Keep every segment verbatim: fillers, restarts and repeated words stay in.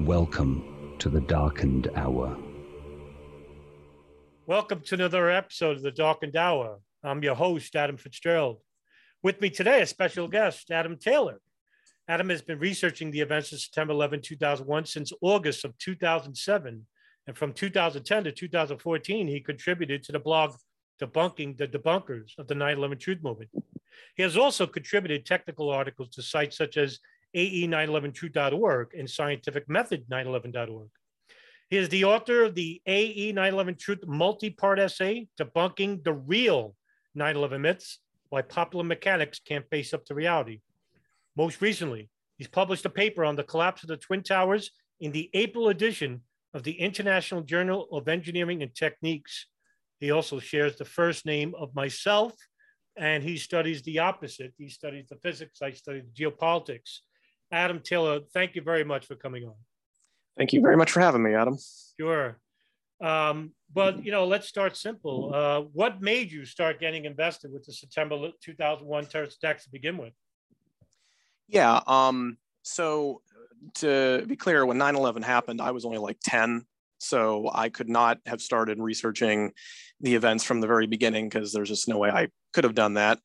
Welcome to The Darkened Hour. Welcome to another episode of The Darkened Hour. I'm your host, Adam Fitzgerald. With me today, a special guest, Adam Taylor. Adam has been researching the events of September eleventh, two thousand one since August of two thousand seven. And from two thousand ten to two thousand fourteen, he contributed to the blog Debunking the Debunkers of the nine eleven Truth Movement. He has also contributed technical articles to sites such as A E nine eleven truth dot org and scientific method nine eleven dot org. He is the author of the A E nine eleven truth multi-part essay, Debunking the Real nine eleven Myths, Why Popular Mechanics Can't Face Up to Reality. Most recently, he's published a paper on the collapse of the Twin Towers in the April edition of the International Journal of Engineering and Techniques. He also shares the first name of myself, and he studies the opposite. He studies the physics, I study the geopolitics. Adam Taylor, thank you very much for coming on. Thank you very much for having me, Adam. Sure. Um, but, you know, let's start simple. Uh, what made you start getting invested with the September two thousand one terrorist attacks to begin with? Yeah, um, so... to be clear, when nine eleven happened, I was only like ten, so I could not have started researching the events from the very beginning because there's just no way I could have done that.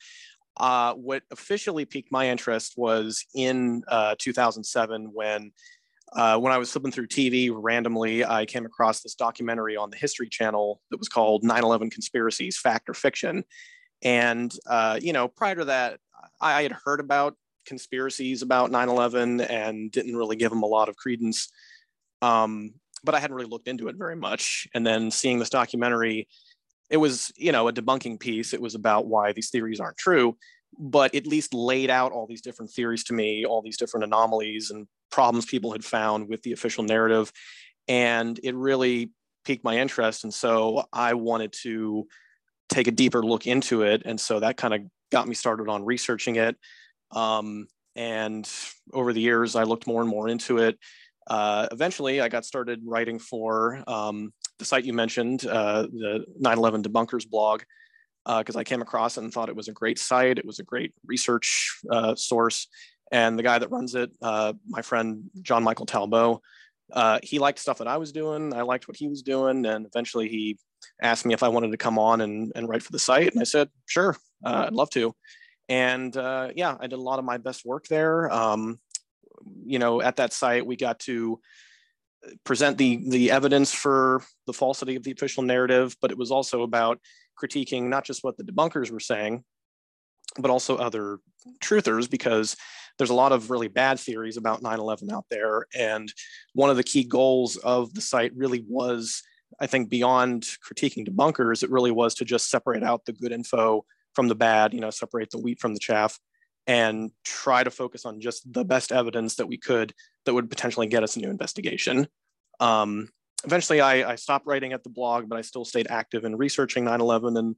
Uh, what officially piqued my interest was in uh, two thousand seven when, uh, when I was flipping through T V randomly, I came across this documentary on the History Channel that was called nine eleven Conspiracies, Fact or Fiction. And, uh, you know, prior to that, I had heard about conspiracies about nine eleven and didn't really give them a lot of credence, um, but I hadn't really looked into it very much. And then seeing this documentary, it was, you know, a debunking piece. It was about why these theories aren't true, but at least laid out all these different theories to me, all these different anomalies and problems people had found with the official narrative. And it really piqued my interest. And so I wanted to take a deeper look into it. And so that kind of got me started on researching it. Um, and over the years, I looked more and more into it. Uh, eventually, I got started writing for um, the site you mentioned, uh, the nine eleven Debunkers blog, because uh, I came across it and thought it was a great site. It was a great research uh, source. And the guy that runs it, uh, my friend, John Michael Talbot, uh, he liked stuff that I was doing. I liked what he was doing. And eventually, he asked me if I wanted to come on and, and write for the site. And I said, sure, uh, I'd love to. And uh, yeah, I did a lot of my best work there. Um, you know, at that site, we got to present the, the evidence for the falsity of the official narrative, but it was also about critiquing not just what the debunkers were saying, but also other truthers, because there's a lot of really bad theories about nine eleven out there. And one of the key goals of the site really was, I think, beyond critiquing debunkers, it really was to just separate out the good info from the bad, you know, separate the wheat from the chaff, and try to focus on just the best evidence that we could that would potentially get us a new investigation. Um, eventually, I, I stopped writing at the blog, but I still stayed active in researching nine eleven, and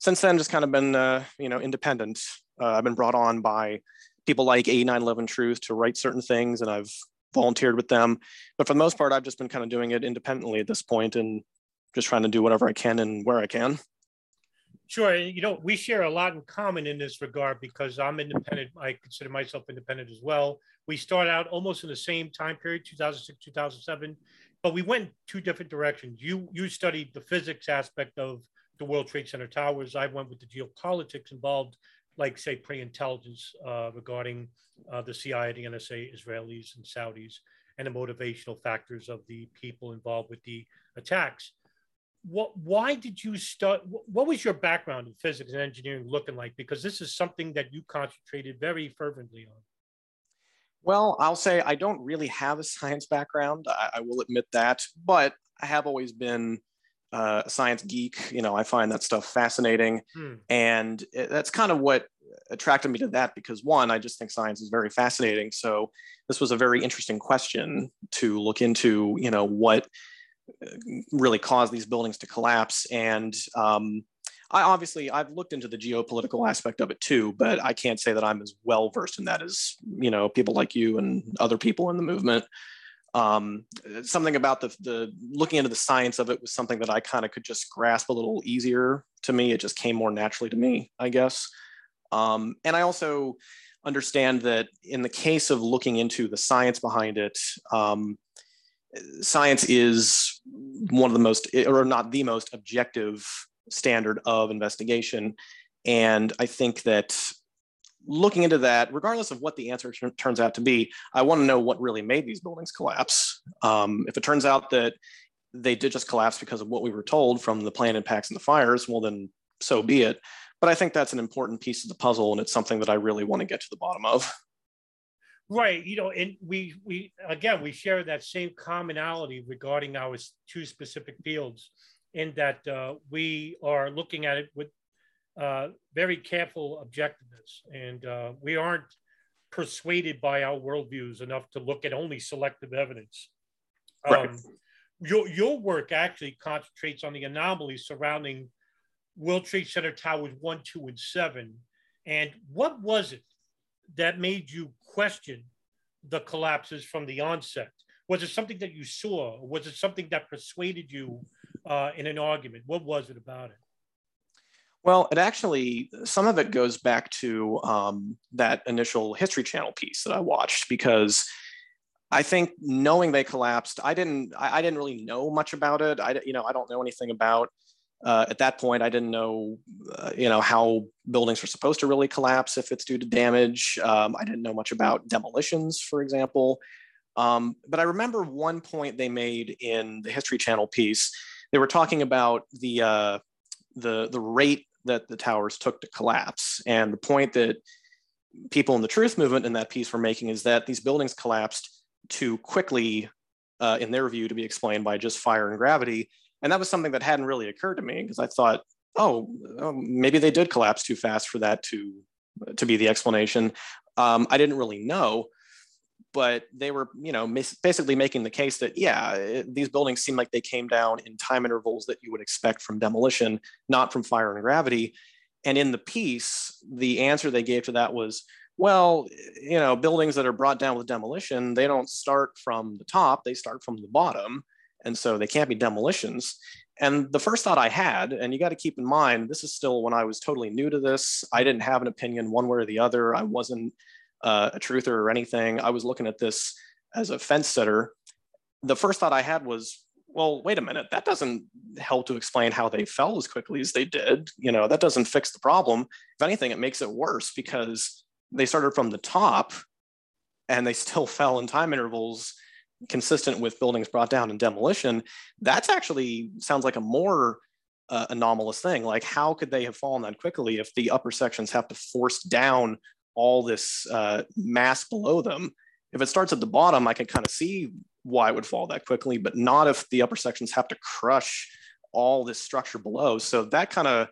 since then, just kind of been, uh, you know, independent. Uh, I've been brought on by people like A E nine eleven Truth to write certain things, and I've volunteered with them. But for the most part, I've just been kind of doing it independently at this point, and just trying to do whatever I can and where I can. Sure. You know, we share a lot in common in this regard because I'm independent. I consider myself independent as well. We start out almost in the same time period, two thousand six, two thousand seven, but we went two different directions. You you studied the physics aspect of the World Trade Center towers. I went with the geopolitics involved, like, say, pre-intelligence uh, regarding uh, the C I A, the N S A, Israelis, and Saudis. and the motivational factors of the people involved with the attacks. What, why did you start, what was your background in physics and engineering looking like? Because this is something that you concentrated very fervently on. Well, I'll say I don't really have a science background. I, I will admit that, but I have always been uh, a science geek. You know, I find that stuff fascinating. Hmm. And it, that's kind of what attracted me to that, because one, I just think science is very fascinating. So this was a very interesting question to look into, you know, what really caused these buildings to collapse. And um, I obviously, I've looked into the geopolitical aspect of it too, but I can't say that I'm as well versed in that as, you know, people like you and other people in the movement. Um, something about the, the looking into the science of it was something that I kind of could just grasp a little easier to me. It just came more naturally to me, I guess. Um, and I also understand that in the case of looking into the science behind it, um, science is one of the most, or not the most objective standard of investigation. And I think that looking into that, regardless of what the answer turns out to be, I want to know what really made these buildings collapse. Um, if it turns out that they did just collapse because of what we were told from the plane impacts and the fires, well, then so be it. But I think that's an important piece of the puzzle, and it's something that I really want to get to the bottom of. Right, you know, and we, we again, we share that same commonality regarding our two specific fields, in that uh, we are looking at it with uh, very careful objectiveness, and uh, we aren't persuaded by our worldviews enough to look at only selective evidence. Um, right. Your, your work actually concentrates on the anomalies surrounding World Trade Center Towers one, two, and seven, and what was it that made you question the collapses from the onset? Was it something that you saw? Or was it something that persuaded you uh, in an argument? What was it about it? Well, it actually, some of it goes back to um, that initial History Channel piece that I watched, because I think knowing they collapsed, I didn't, I, I didn't really know much about it. I, you know, I don't know anything about Uh, at that point, I didn't know, uh, you know, how buildings are supposed to really collapse if it's due to damage. Um, I didn't know much about demolitions, for example. Um, but I remember one point they made in the History Channel piece. They were talking about the uh, the the rate that the towers took to collapse, and the point that people in the truth movement in that piece were making is that these buildings collapsed too quickly, uh, in their view, to be explained by just fire and gravity. And that was something that hadn't really occurred to me, because I thought, oh, maybe they did collapse too fast for that to, to be the explanation. Um, I didn't really know, but they were, you know, basically making the case that, yeah, it, these buildings seem like they came down in time intervals that you would expect from demolition, not from fire and gravity. And in the piece, the answer they gave to that was, well, you know, buildings that are brought down with demolition, they don't start from the top, they start from the bottom. And so they can't be demolitions. And the first thought I had, and you got to keep in mind, this is still when I was totally new to this. I didn't have an opinion one way or the other. I wasn't uh, a truther or anything. I was looking at this as a fence sitter. The first thought I had was, well, wait a minute, that doesn't help to explain how they fell as quickly as they did. You know, that doesn't fix the problem. If anything, it makes it worse, because they started from the top and they still fell in time intervals consistent with buildings brought down in demolition. That's actually sounds like a more uh, anomalous thing. Like, how could they have fallen that quickly if the upper sections have to force down all this uh, mass below them? If it starts at the bottom, I can kind of see why it would fall that quickly, but not if the upper sections have to crush all this structure below. So that kind of,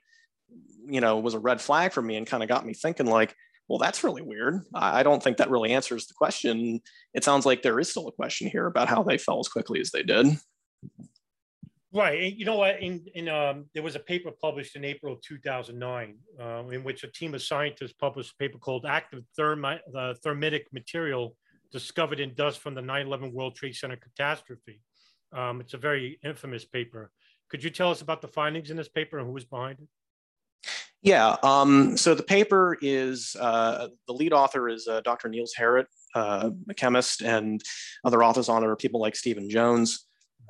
you know, was a red flag for me, and kind of got me thinking like, well, that's really weird. I don't think that really answers the question. It sounds like there is still a question here about how they fell as quickly as they did. Right, and you know what, in, in, um, there was a paper published in April of two thousand nine uh, in which a team of scientists published a paper called Active Thermi uh, Thermitic Material Discovered in Dust from the nine eleven World Trade Center Catastrophe. Um, it's a very infamous paper. Could you tell us about the findings in this paper and who was behind it? Yeah, um, so the paper is, uh, the lead author is uh, Doctor Niels Harrit, uh, a chemist, and other authors on it are people like Stephen Jones.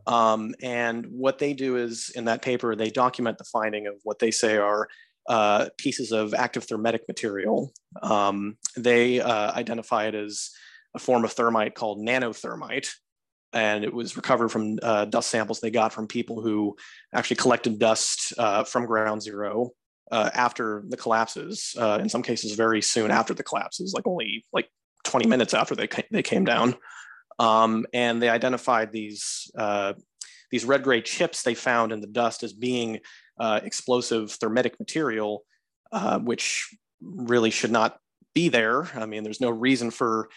Um, and what they do is, in that paper, they document the finding of what they say are uh, pieces of active thermitic material. Um, they uh, identify it as a form of thermite called nanothermite, and it was recovered from uh, dust samples they got from people who actually collected dust uh, from ground zero uh, after the collapses, uh, in some cases very soon after the collapses, like only like twenty minutes after they came, they came down. Um, and they identified these uh, these red-gray chips they found in the dust as being uh, explosive thermitic material, uh, which really should not be there. I mean, there's no reason for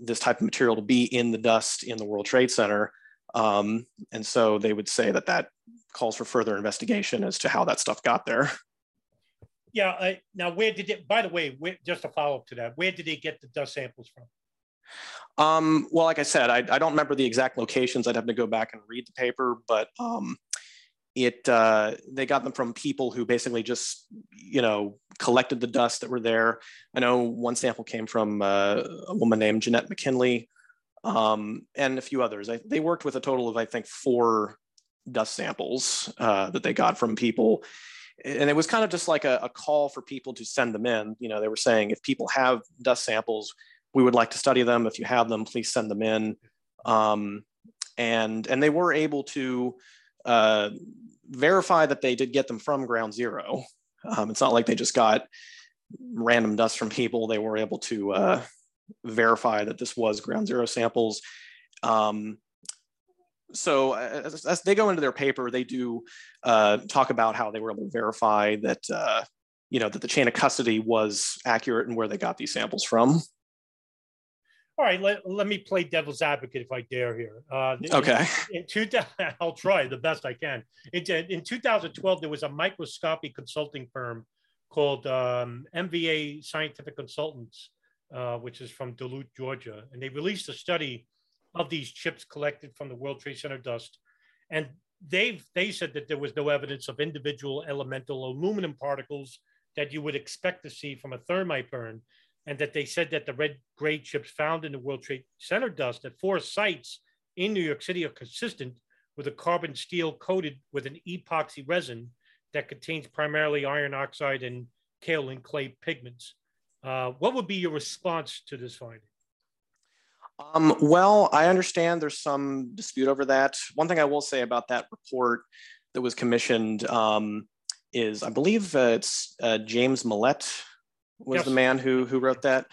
this type of material to be in the dust in the World Trade Center. Um, and so they would say that that calls for further investigation as to how that stuff got there. Yeah. Uh, now, where did it, by the way, where, just a follow-up to that, where did they get the dust samples from? Um, well, like I said, I, I don't remember the exact locations. I'd have to go back and read the paper, but um, it uh, they got them from people who basically just, you know, collected the dust that were there. I know one sample came from uh, a woman named Jeanette McKinley um, and a few others. I, they worked with a total of, I think, four dust samples uh, that they got from people. And it was kind of just like a, a call for people to send them in. You know, they were saying, if people have dust samples, we would like to study them. If you have them, please send them in. Um, and, and they were able to uh, verify that they did get them from ground zero. Um, it's not like they just got random dust from people. They were able to uh, verify that this was ground zero samples. Um, so as, as they go into their paper, they do uh, talk about how they were able to verify that, uh, you know, that the chain of custody was accurate and where they got these samples from. All right, let, let me play devil's advocate if I dare here. Uh, okay. In, in two, I'll try the best I can. It, in two thousand twelve, there was a microscopic consulting firm called um, M V A Scientific Consultants, uh, which is from Duluth, Georgia. And they released a study of these chips collected from the World Trade Center dust. And they've, they said that there was no evidence of individual elemental aluminum particles that you would expect to see from a thermite burn, and that they said that the red-gray chips found in the World Trade Center dust at four sites in New York City are consistent with a carbon steel coated with an epoxy resin that contains primarily iron oxide and kaolin clay pigments. Uh, what would be your response to this finding? Um, well, I understand there's some dispute over that. One thing I will say about that report that was commissioned um, is, I believe uh, it's uh, James Millett, was yes. the man who who wrote that.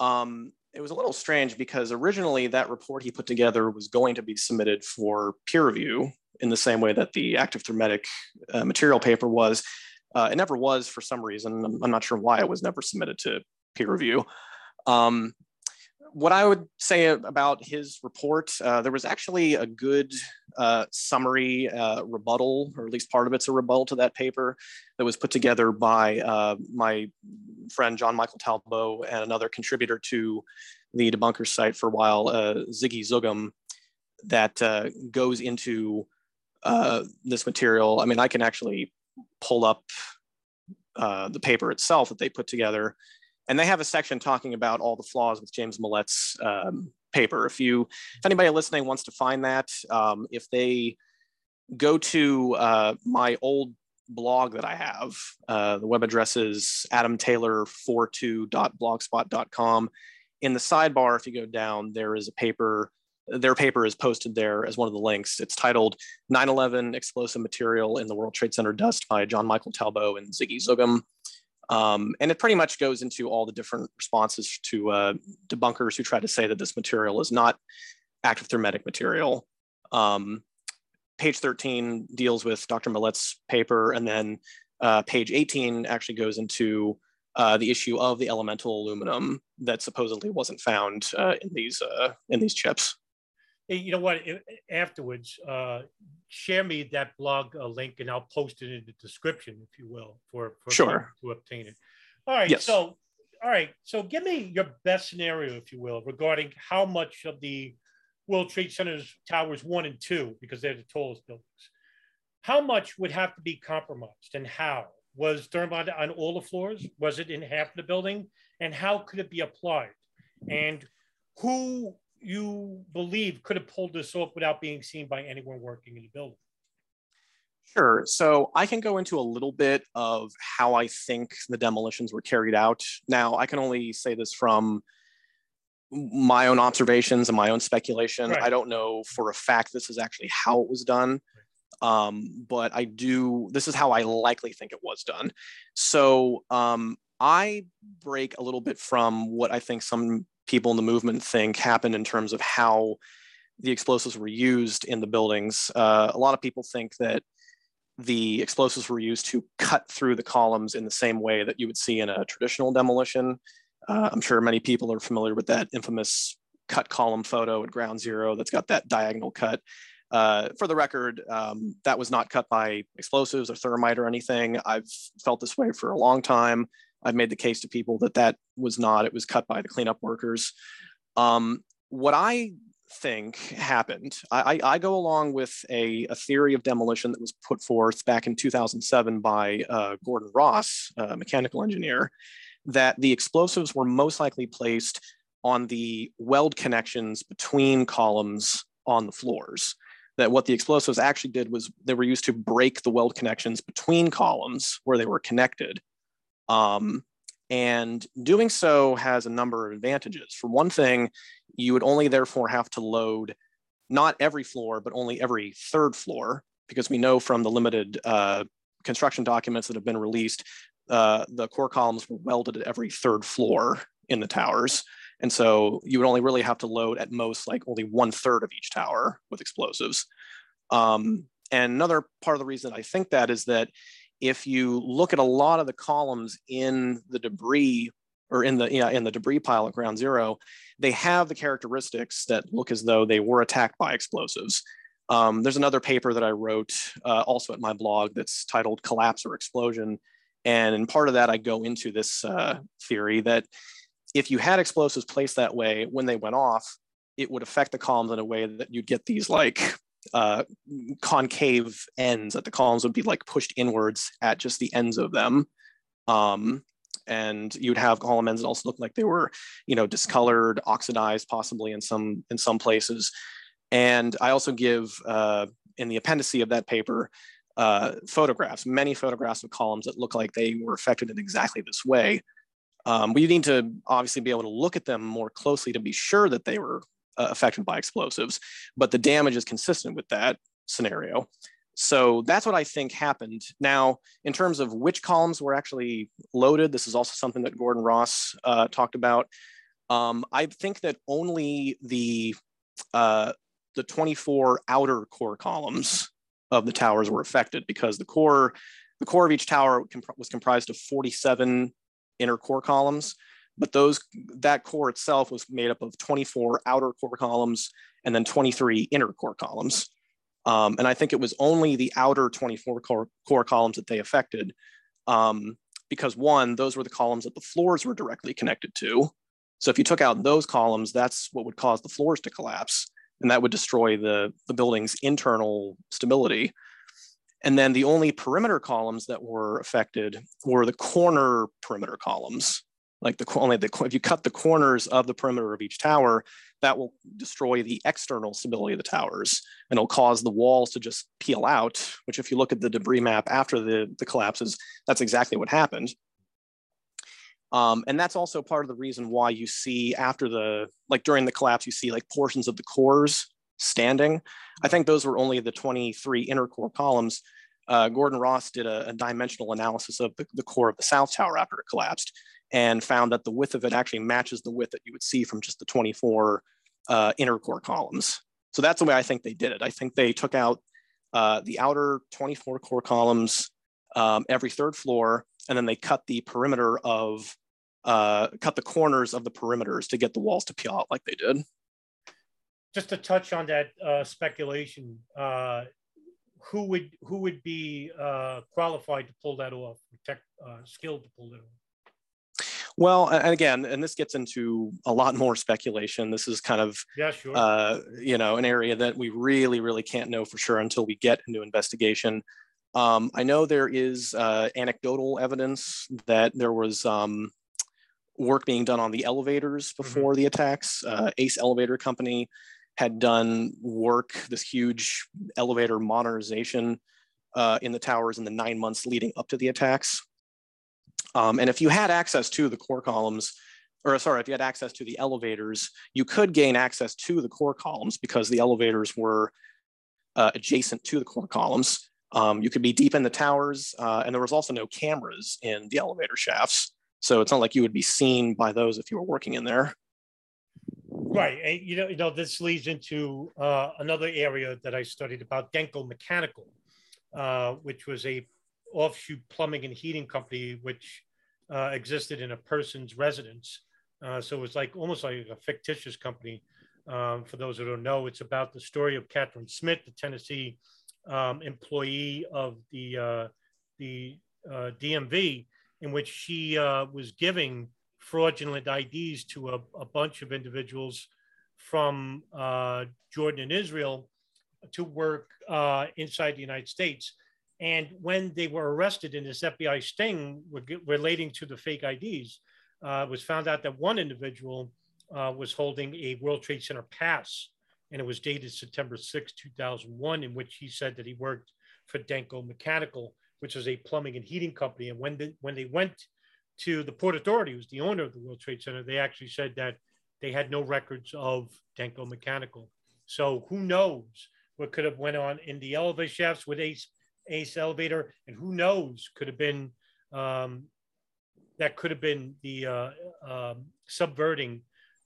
Um, it was a little strange because originally that report he put together was going to be submitted for peer review in the same way that the active thermitic uh, material paper was. Uh, it never was for some reason. I'm, I'm not sure why it was never submitted to peer review. Um, what I would say about his report, uh, there was actually a good uh, summary uh, rebuttal, or at least part of it's a rebuttal to that paper, that was put together by uh, my friend John Michael Talbot and another contributor to the Debunkers site for a while, uh, Ziggy Zugum, that uh, goes into uh, this material. I mean, I can actually pull up uh, the paper itself that they put together. And they have a section talking about all the flaws with James Millett's um, paper. If you, if anybody listening wants to find that, um, if they go to uh, my old blog that I have, uh, the web address is adam taylor forty-two dot blogspot dot com. In the sidebar, if you go down, there is a paper, their paper is posted there as one of the links. It's titled nine eleven Explosive Material in the World Trade Center Dust by John Michael Talbot and Ziggy Zugum. Um, and it pretty much goes into all the different responses to uh, debunkers who try to say that this material is not active thermitic material. Um, page thirteen deals with Doctor Millett's paper, and then uh, page eighteen actually goes into uh, the issue of the elemental aluminum that supposedly wasn't found uh, in these uh, in these chips. You know what? Afterwards, uh, share me that blog uh, link, and I'll post it in the description, if you will, for, for sure to obtain it. All right. Yes. So, all right. So, give me your best scenario, if you will, regarding how much of the World Trade Center's towers one and two, because they're the tallest buildings, how much would have to be compromised, and how? Was thermite on all the floors? Was it in half the building? And how could it be applied? And who you believe could have pulled this off without being seen by anyone working in the building? Sure. So I can go into a little bit of how I think the demolitions were carried out. Now, I can only say this from my own observations and my own speculation. Right. I don't know for a fact this is actually how it was done, um, but I do, this is how I likely think it was done. So um, I break a little bit from what I think some people in the movement think happened in terms of how the explosives were used in the buildings. Uh, a lot of people think that the explosives were used to cut through the columns in the same way that you would see in a traditional demolition. Uh, I'm sure many people are familiar with that infamous cut column photo at Ground Zero that's got that diagonal cut. Uh, for the record, um, that was not cut by explosives or thermite or anything. I've felt this way for a long time. I've made the case to people that that was not, it was cut by the cleanup workers. Um, what I think happened, I, I go along with a, a theory of demolition that was put forth back in two thousand seven by uh, Gordon Ross, a mechanical engineer, that the explosives were most likely placed on the weld connections between columns on the floors. That what the explosives actually did was they were used to break the weld connections between columns where they were connected. Um, and doing so has a number of advantages. For one thing, you would only therefore have to load not every floor, but only every third floor, because we know from the limited uh, construction documents that have been released, Uh, the core columns were welded at every third floor in the towers. And so you would only really have to load at most like only one third of each tower with explosives. Um, and another part of the reason I think that is that if you look at a lot of the columns in the debris or in the, you know, in the debris pile at Ground Zero, they have the characteristics that look as though they were attacked by explosives. Um, there's another paper that I wrote uh, also at my blog that's titled Collapse or Explosion. And in part of that, I go into this uh, theory that if you had explosives placed that way, when they went off, it would affect the columns in a way that you'd get these like uh, concave ends, that the columns would be like pushed inwards at just the ends of them. Um, and you'd have column ends that also looked like they were, you know, discolored, oxidized possibly in some, in some places. And I also give uh, in the appendice of that paper, Uh, photographs, many photographs of columns that look like they were affected in exactly this way. Um, we need to obviously be able to look at them more closely to be sure that they were uh, affected by explosives, but the damage is consistent with that scenario. So that's what I think happened. Now, in terms of which columns were actually loaded, this is also something that Gordon Ross uh, talked about. Um, I think that only the, uh, the twenty-four outer core columns of the towers were affected, because the core, the core of each tower comp was comprised of forty-seven inner core columns, but those, that core itself was made up of twenty-four outer core columns and then twenty-three inner core columns. Um, and I think it was only the outer twenty-four core, core columns that they affected, um, because one, those were the columns that the floors were directly connected to. So if you took out those columns, that's what would cause the floors to collapse. And that would destroy the, the building's internal stability. And then the only perimeter columns that were affected were the corner perimeter columns. Like the only the, if you cut the corners of the perimeter of each tower, that will destroy the external stability of the towers, and it'll cause the walls to just peel out, which if you look at the debris map after the, the collapses, that's exactly what happened. Um, and that's also part of the reason why you see after the, like during the collapse, you see like portions of the cores standing. I think those were only the twenty-three inner core columns. Uh, Gordon Ross did a, a dimensional analysis of the, the core of the South Tower after it collapsed and found that the width of it actually matches the width that you would see from just the twenty-four uh, inner core columns. So that's the way I think they did it. I think they took out uh, the outer twenty-four core columns um, every third floor, and then they cut the perimeter of, uh, cut the corners of the perimeters to get the walls to peel out like they did. Just to touch on that uh, speculation, uh, who would who would be uh, qualified to pull that off, tech, uh, skilled to pull that off? Well, and again, and this gets into a lot more speculation. This is kind of, yeah, sure. uh, you know, an area that we really, really can't know for sure until we get into investigation. Um, I know there is uh, anecdotal evidence that there was um, work being done on the elevators before mm-hmm. the attacks. Uh, Ace Elevator Company had done work, this huge elevator modernization uh, in the towers in the nine months leading up to the attacks. Um, and if you had access to the core columns or sorry, if you had access to the elevators, you could gain access to the core columns because the elevators were uh, adjacent to the core columns. Um, you could be deep in the towers, uh, and there was also no cameras in the elevator shafts. So it's not like you would be seen by those if you were working in there. Right. And, you know, you know, this leads into uh, another area that I studied about Denko Mechanical, uh, which was a offshoot plumbing and heating company, which uh, existed in a person's residence. Uh, so it was like almost like a fictitious company. Um, for those who don't know, it's about the story of Catherine Smith, the Tennessee um, employee of the, uh, the uh, D M V, in which she uh, was giving fraudulent I Ds to a, a bunch of individuals from uh, Jordan and Israel to work uh, inside the United States. And when they were arrested in this F B I sting relating to the fake I Ds, uh, it was found out that one individual uh, was holding a World Trade Center pass, and it was dated September sixth, two thousand one, in which he said that he worked for Denko Mechanical, which was a plumbing and heating company. And when they, when they went to the Port Authority, who's the owner of the World Trade Center, they actually said that they had no records of Denko Mechanical. So who knows what could have went on in the elevator shafts with Ace, Ace Elevator, and who knows could have been, um, that could have been the uh, uh, subverting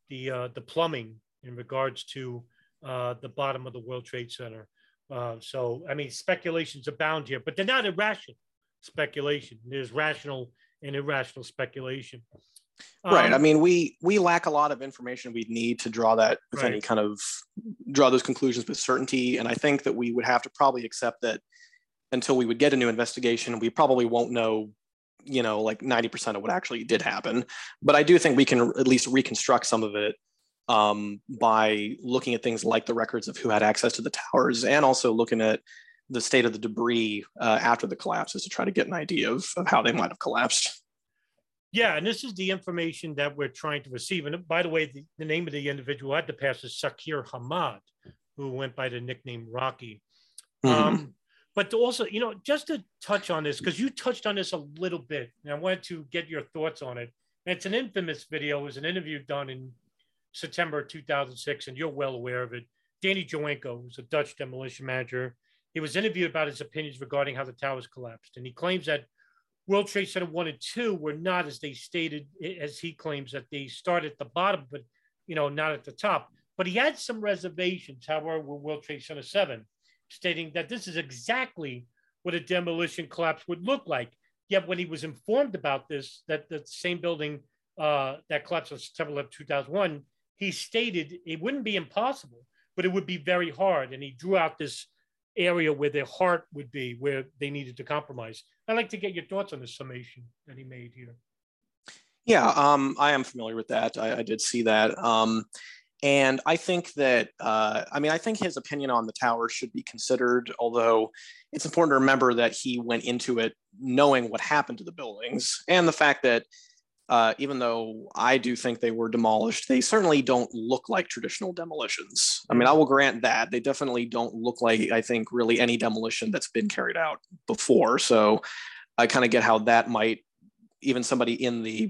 the, uh, the plumbing in regards to uh, the bottom of the World Trade Center. Uh, so, I mean, speculations abound here, but they're not irrational speculation. There's rational and irrational speculation. Um, right. I mean, we we lack a lot of information we need to draw that, with right. any kind of, draw those conclusions with certainty. And I think that we would have to probably accept that until we would get a new investigation, we probably won't know, you know, like ninety percent of what actually did happen. But I do think we can at least reconstruct some of it Um, by looking at things like the records of who had access to the towers, and also looking at the state of the debris uh, after the collapses to try to get an idea of, of how they might have collapsed. Yeah, and this is the information that we're trying to receive. And by the way, the, the name of the individual at the pass is Sakir Hamad, who went by the nickname Rocky. Mm-hmm. Um, but to also, you know, just to touch on this, because you touched on this a little bit, and I wanted to get your thoughts on it. And it's an infamous video. It was an interview done in September two thousand six, and you're well aware of it. Danny Jowenko was a Dutch demolition manager. He was interviewed about his opinions regarding how the towers collapsed, and he claims that World Trade Center one and two were not, as they stated, as he claims that they started at the bottom, but, you know, not at the top. But he had some reservations, however, with World Trade Center seven, stating that this is exactly what a demolition collapse would look like. Yet when he was informed about this, that the same building uh, that collapsed on September eleventh, two thousand one, he stated it wouldn't be impossible, but it would be very hard. And he drew out this area where their heart would be, where they needed to compromise. I'd like to get your thoughts on the summation that he made here. Yeah, um, I am familiar with that. I, I did see that. Um, and I think that, uh, I mean, I think his opinion on the tower should be considered, although it's important to remember that he went into it knowing what happened to the buildings, and the fact that Uh, even though I do think they were demolished, they certainly don't look like traditional demolitions. I mean, I will grant that. They definitely don't look like, I think, really any demolition that's been carried out before. So I kind of get how that might, even somebody in the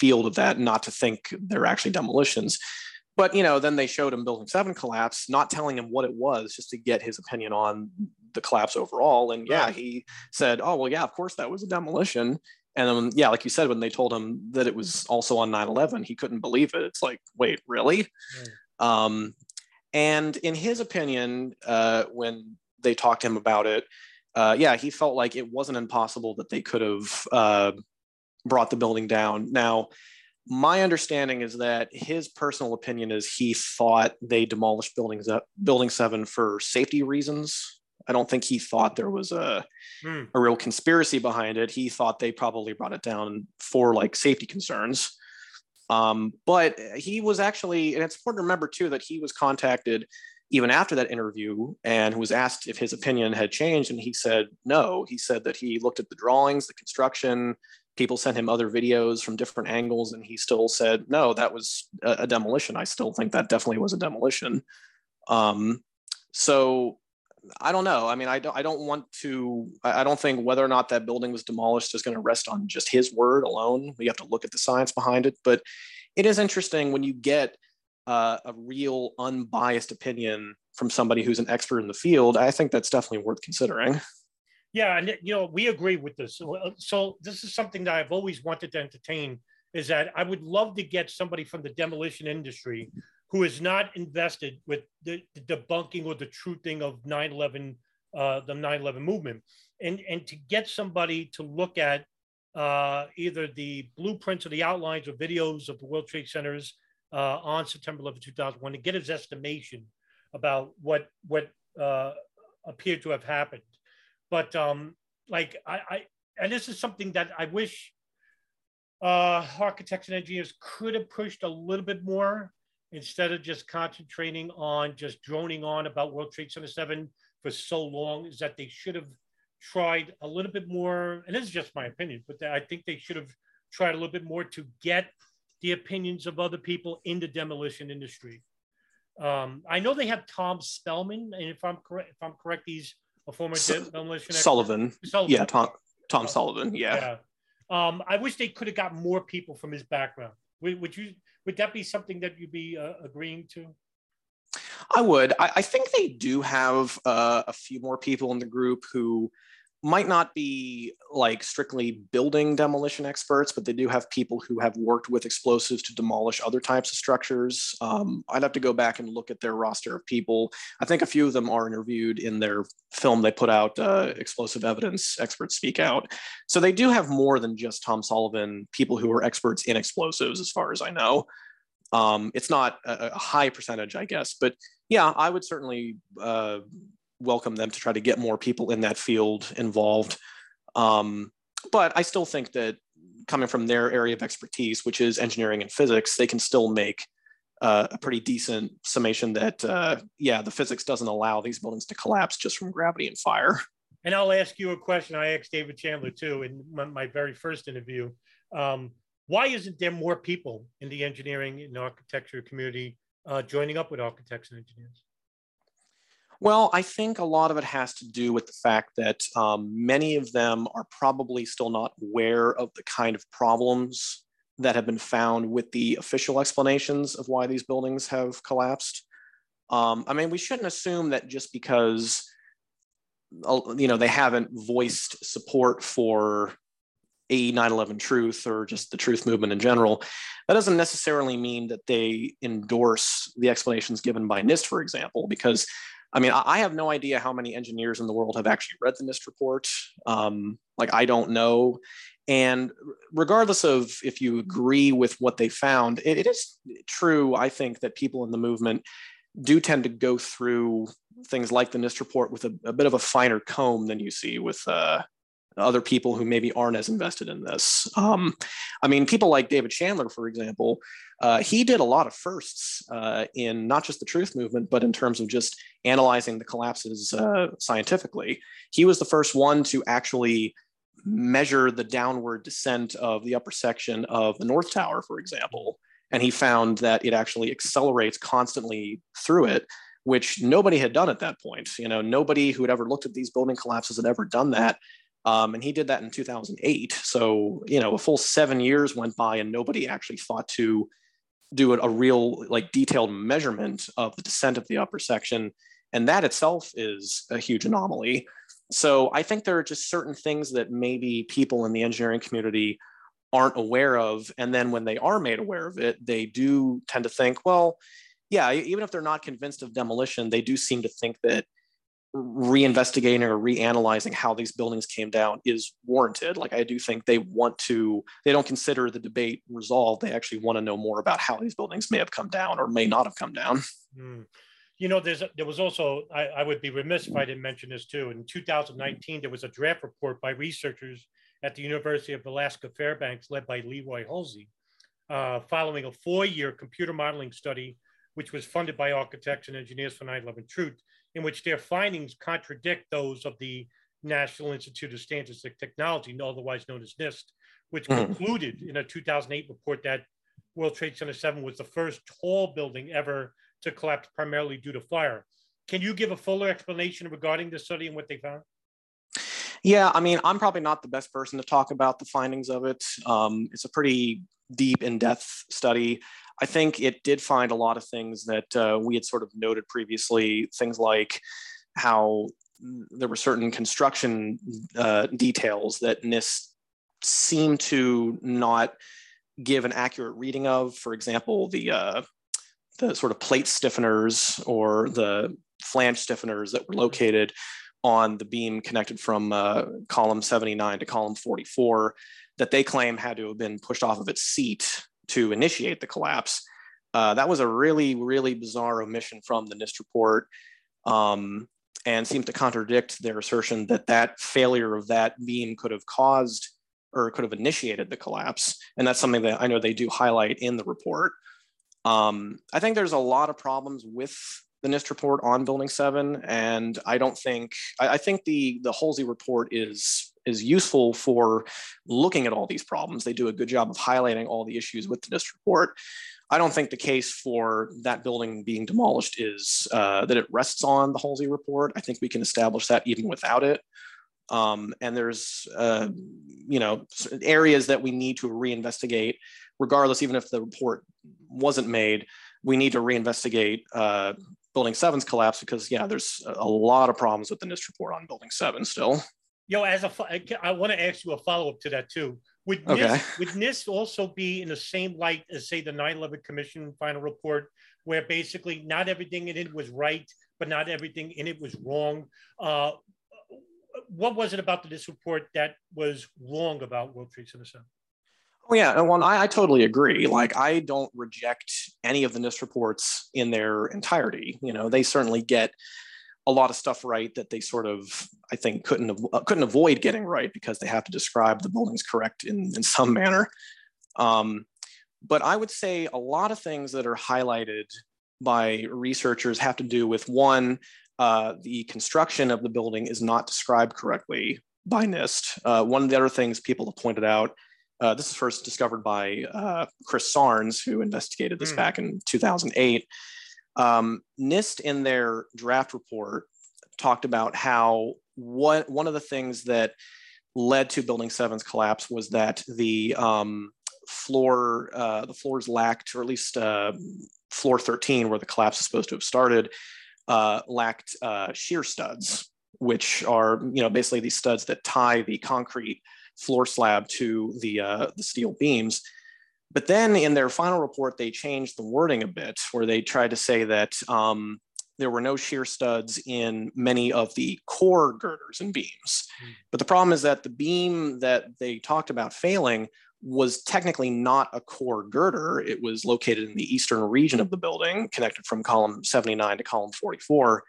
field of that, not to think they're actually demolitions. But, you know, then they showed him Building seven collapse, not telling him what it was, just to get his opinion on the collapse overall. And yeah, he said, oh, well, yeah, of course, that was a demolition. And then, yeah, like you said, when they told him that it was also on nine eleven, he couldn't believe it. It's like, wait, really? Mm. Um, and in his opinion, uh, when they talked to him about it, uh, yeah, he felt like it wasn't impossible that they could have uh, brought the building down. Now, my understanding is that his personal opinion is he thought they demolished buildings, uh, Building seven for safety reasons. I don't think he thought there was a, mm. a real conspiracy behind it. He thought they probably brought it down for like safety concerns. Um, but he was actually, and it's important to remember too, that he was contacted even after that interview and was asked if his opinion had changed. And he said, no, he said that he looked at the drawings, the construction, people sent him other videos from different angles. And he still said, no, that was a, a demolition. I still think that definitely was a demolition. Um, so I don't know. I mean, I don't, I don't want to, I don't think whether or not that building was demolished is going to rest on just his word alone. We have to look at the science behind it. But it is interesting when you get uh, a real unbiased opinion from somebody who's an expert in the field. I think that's definitely worth considering. Yeah, and you know, we agree with this. So, so this is something that I've always wanted to entertain, is that I would love to get somebody from the demolition industry who is not invested with the, the debunking or the truthing of nine eleven, uh, the nine eleven movement, and, and to get somebody to look at uh, either the blueprints or the outlines or videos of the World Trade Centers uh, on September eleventh, two thousand one, to get his estimation about what, what uh, appeared to have happened. But um, like I, I, and this is something that I wish uh, architects and engineers could have pushed a little bit more, instead of just concentrating on just droning on about World Trade Center seven for so long, is that they should have tried a little bit more. And this is just my opinion, but I think they should have tried a little bit more to get the opinions of other people in the demolition industry. Um, I know they have Tom Spellman, and if I'm correct, if I'm correct, he's a former S demolition Sullivan. Sullivan. Yeah, Tom, Tom uh, Sullivan. Yeah. yeah. Um, I wish they could have got more people from his background. Would, would you? Would that be something that you'd be uh, agreeing to? I would. I, I think they do have uh, a few more people in the group who might not be like strictly building demolition experts, but they do have people who have worked with explosives to demolish other types of structures. Um, I'd have to go back and look at their roster of people. I think a few of them are interviewed in their film they put out, uh, Explosive Evidence, Experts Speak Out. So they do have more than just Tom Sullivan, people who are experts in explosives, as far as I know. Um, it's not a, a high percentage, I guess, but yeah, I would certainly uh, welcome them to try to get more people in that field involved. Um, but I still think that coming from their area of expertise, which is engineering and physics, they can still make uh, a pretty decent summation that, uh, yeah, the physics doesn't allow these buildings to collapse just from gravity and fire. And I'll ask you a question I asked David Chandler too in my very first interview. Um, why isn't there more people in the engineering and architecture community uh, joining up with architects and engineers? Well, I think a lot of it has to do with the fact that um, many of them are probably still not aware of the kind of problems that have been found with the official explanations of why these buildings have collapsed. Um, I mean, we shouldn't assume that just because, you know, they haven't voiced support for A E nine eleven Truth or just the truth movement in general, that doesn't necessarily mean that they endorse the explanations given by NIST, for example, because I mean, I have no idea how many engineers in the world have actually read the NIST report. Um, like, I don't know. And regardless of if you agree with what they found, it, it is true, I think, that people in the movement do tend to go through things like the NIST report with a, a bit of a finer comb than you see with uh, other people who maybe aren't as invested in this. Um, I mean, people like David Chandler, for example, uh, he did a lot of firsts uh, in not just the truth movement, but in terms of just analyzing the collapses uh, scientifically. He was the first one to actually measure the downward descent of the upper section of the North Tower, for example. And he found that it actually accelerates constantly through it, which nobody had done at that point. You know, nobody who had ever looked at these building collapses had ever done that. Um, and he did that in two thousand eight. So, you know, a full seven years went by and nobody actually thought to do a, a real, like, detailed measurement of the descent of the upper section. And that itself is a huge anomaly. So I think there are just certain things that maybe people in the engineering community aren't aware of. And then when they are made aware of it, they do tend to think, well, yeah, even if they're not convinced of demolition, they do seem to think that reinvestigating or reanalyzing how these buildings came down is warranted. Like, I do think they want to, they don't consider the debate resolved. They actually want to know more about how these buildings may have come down or may not have come down. Mm. You know, there's, there was also, I, I would be remiss if I didn't mention this too. In two thousand nineteen, there was a draft report by researchers at the University of Alaska Fairbanks led by Leroy Hulsey, uh, following a four-year computer modeling study, which was funded by architects and engineers for nine eleven Truth, in which their findings contradict those of the National Institute of Standards and Technology, otherwise known as NIST, which concluded in a two thousand eight report that World Trade Center seven was the first tall building ever to collapse primarily due to fire. Can you give a fuller explanation regarding this study and what they found? Yeah, I mean, I'm probably not the best person to talk about the findings of it. Um, it's a pretty deep, in-depth study. I think it did find a lot of things that uh, we had sort of noted previously, things like how there were certain construction uh, details that NIST seemed to not give an accurate reading of. For example, the uh, the sort of plate stiffeners or the flange stiffeners that were located on the beam connected from uh, column seventy-nine to column forty-four that they claim had to have been pushed off of its seat to initiate the collapse. Uh, that was a really, really bizarre omission from the NIST report, um, and seemed to contradict their assertion that that failure of that beam could have caused or could have initiated the collapse. And that's something that I know they do highlight in the report. Um, I think there's a lot of problems with the NIST report on Building seven. And I don't think, I, I think the, the Hulsey report is, is useful for looking at all these problems. They do a good job of highlighting all the issues with the NIST report. I don't think the case for that building being demolished is uh, that it rests on the Hulsey report. I think we can establish that even without it. Um, and there's, uh, you know, areas that we need to reinvestigate, regardless, even if the report wasn't made, we need to reinvestigate uh, Building seven's collapse because, yeah, there's a lot of problems with the NIST report on Building seven still. You know, as a, I want to ask you a follow-up to that, too. Would, okay. NIST, would NIST also be in the same light as, say, the nine eleven Commission final report, where basically not everything in it was right, but not everything in it was wrong? Uh, what was it about the NIST report that was wrong about World Trade Center seven? Oh, yeah. Well, I, I totally agree. Like, I don't reject any of the NIST reports in their entirety. You know, they certainly get a lot of stuff right that they sort of, I think, couldn't couldn't avoid getting right because they have to describe the buildings correct in, in some manner. Um, but I would say a lot of things that are highlighted by researchers have to do with, one, uh, the construction of the building is not described correctly by NIST. Uh, one of the other things people have pointed out, Uh, this is first discovered by uh, Chris Sarnes, who investigated this mm. back in two thousand eight. Um, NIST in their draft report talked about how what, one of the things that led to Building seven's collapse was that the um, floor, uh, the floors lacked, or at least uh, floor thirteen, where the collapse is supposed to have started, uh, lacked uh, shear studs, which are, you know, basically these studs that tie the concrete floor slab to the uh, the steel beams. But then in their final report, they changed the wording a bit, where they tried to say that um, there were no shear studs in many of the core girders and beams. Mm. But the problem is that the beam that they talked about failing was technically not a core girder. It was located in the eastern region of the building, connected from column seventy-nine to column forty-four.